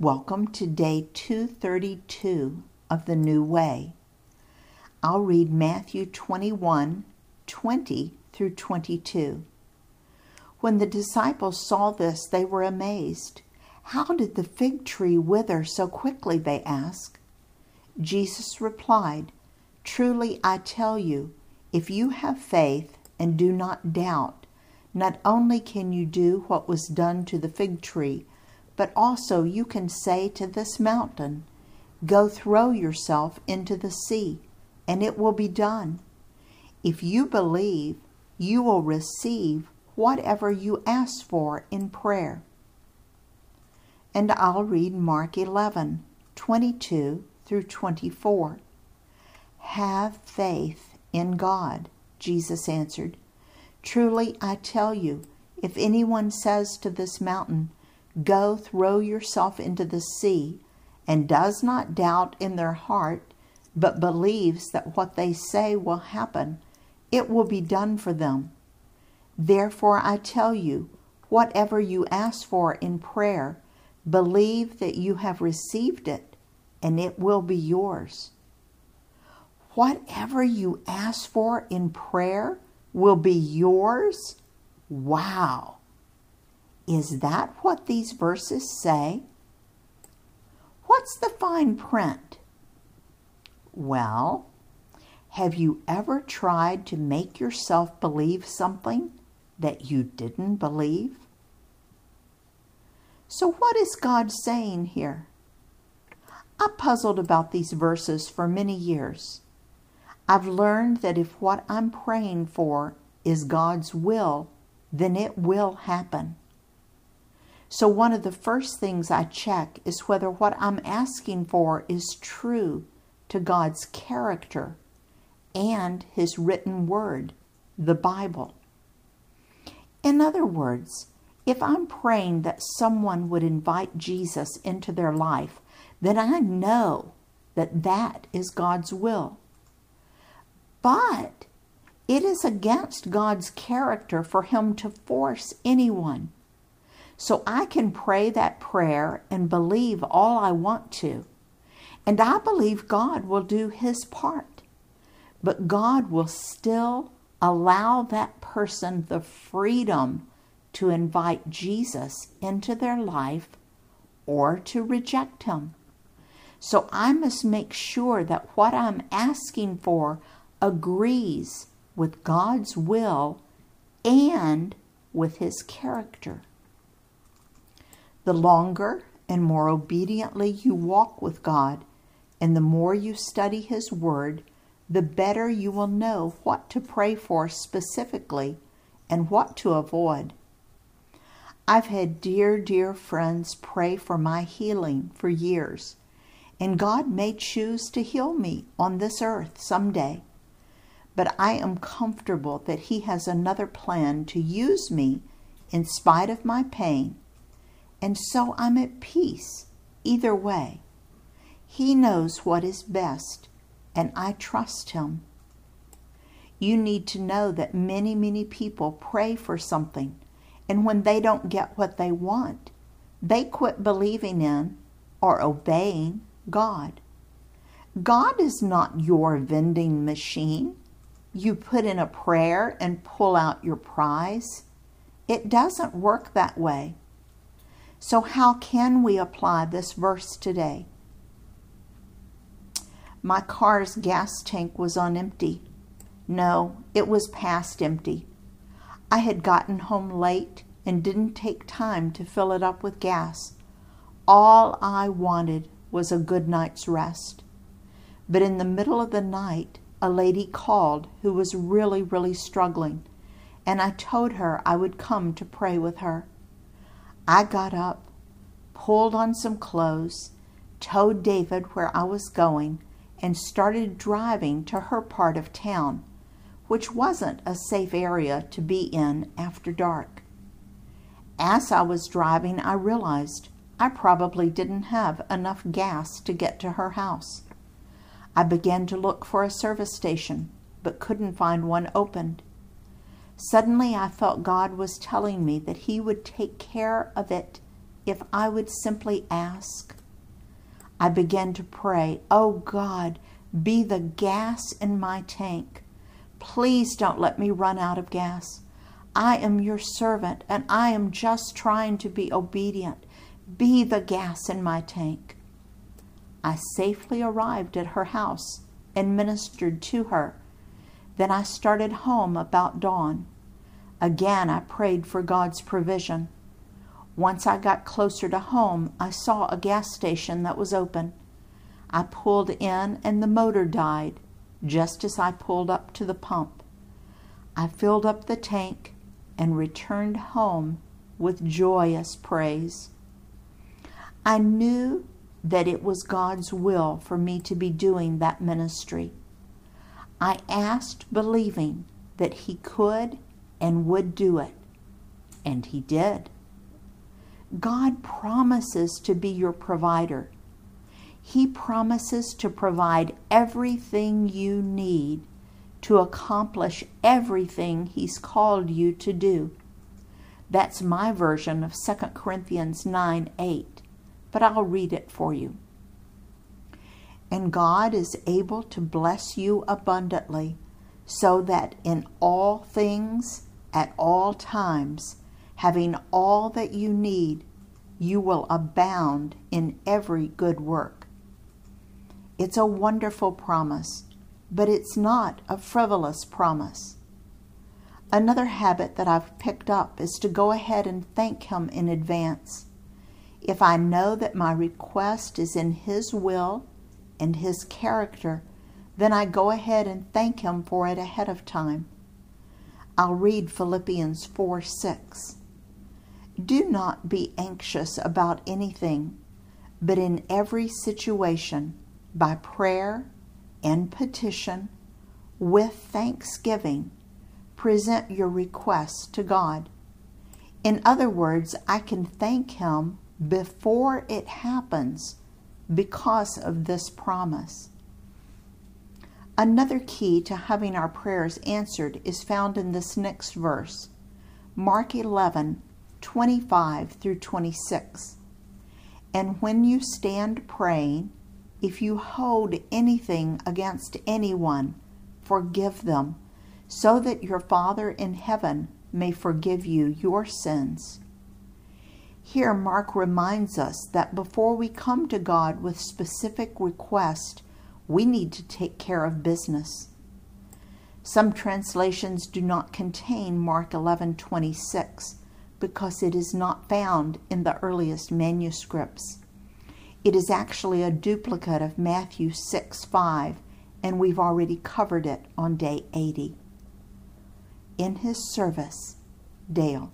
Welcome to day 232 of the New Way. I'll read Matthew 21:20 through 22. When the disciples saw this, they were amazed. "How did the fig tree wither so quickly?" they asked. Jesus replied, "Truly I tell you, if you have faith and do not doubt, not only can you do what was done to the fig tree, but also you can say to this mountain, 'Go throw yourself into the sea,' and it will be done. If you believe, you will receive whatever you ask for in prayer." And I'll read Mark 11:22 through 24. "Have faith in God," Jesus answered. "Truly I tell you, if anyone says to this mountain, 'Go throw yourself into the sea,' and does not doubt in their heart, but believes that what they say will happen, it will be done for them. Therefore I tell you, whatever you ask for in prayer, believe that you have received it, and it will be yours." Whatever you ask for in prayer will be yours? Wow! Is that what these verses say? What's the fine print? Well, have you ever tried to make yourself believe something that you didn't believe? So what is God saying here? I puzzled about these verses for many years. I've learned that if what I'm praying for is God's will, then it will happen. So one of the first things I check is whether what I'm asking for is true to God's character and His written word, the Bible. In other words, if I'm praying that someone would invite Jesus into their life, then I know that that is God's will. But it is against God's character for Him to force anyone. So I can pray that prayer and believe all I want to. And I believe God will do His part. But God will still allow that person the freedom to invite Jesus into their life or to reject Him. So I must make sure that what I'm asking for agrees with God's will and with His character. The longer and more obediently you walk with God, and the more you study His Word, the better you will know what to pray for specifically and what to avoid. I've had dear friends pray for my healing for years, and God may choose to heal me on this earth someday. But I am comfortable that He has another plan to use me in spite of my pain. And so I'm at peace either way. He knows what is best, and I trust Him. You need to know that many people pray for something, and when they don't get what they want, they quit believing in or obeying God. God is not your vending machine. You put in a prayer and pull out your prize. It doesn't work that way. So how can we apply this verse today? My car's gas tank was on empty. No, it was past empty. I had gotten home late and didn't take time to fill it up with gas. All I wanted was a good night's rest. But in the middle of the night, a lady called who was really struggling, and I told her I would come to pray with her. I got up, pulled on some clothes, told David where I was going, and started driving to her part of town, which wasn't a safe area to be in after dark. As I was driving, I realized I probably didn't have enough gas to get to her house. I began to look for a service station, but couldn't find one opened. Suddenly I felt God was telling me that He would take care of it if I would simply ask? I began to pray, "Oh God, be the gas in my tank. Please don't let me run out of gas. I am your servant, and I am just trying to be obedient. Be the gas in my tank." I safely arrived at her house and ministered to her. Then I started home about dawn. Again, I prayed for God's provision. Once I got closer to home, I saw a gas station that was open. I pulled in and the motor died just as I pulled up to the pump. I filled up the tank and returned home with joyous praise. I knew that it was God's will for me to be doing that ministry. I asked, believing that He could and would do it, and He did. God promises to be your provider. He promises to provide everything you need to accomplish everything He's called you to do. That's my version of 2 Corinthians 9:8, but I'll read it for you. "And God is able to bless you abundantly, so that in all things, at all times, having all that you need, you will abound in every good work." It's a wonderful promise, but it's not a frivolous promise. Another habit that I've picked up is to go ahead and thank Him in advance. If I know that my request is in His will and His character, then I go ahead and thank Him for it ahead of time. I'll read Philippians 4:6. "Do not be anxious about anything, but in every situation, by prayer and petition, with thanksgiving, present your requests to God." In other words, I can thank Him before it happens because of this promise. Another key to having our prayers answered is found in this next verse, Mark 11:25-26. "And when you stand praying, if you hold anything against anyone, forgive them, so that your Father in heaven may forgive you your sins." Here Mark reminds us that before we come to God with specific requests, we need to take care of business. Some translations do not contain Mark 11:26 because it is not found in the earliest manuscripts. It is actually a duplicate of Matthew 6:5, and we've already covered it on day 80. In his service, Dale.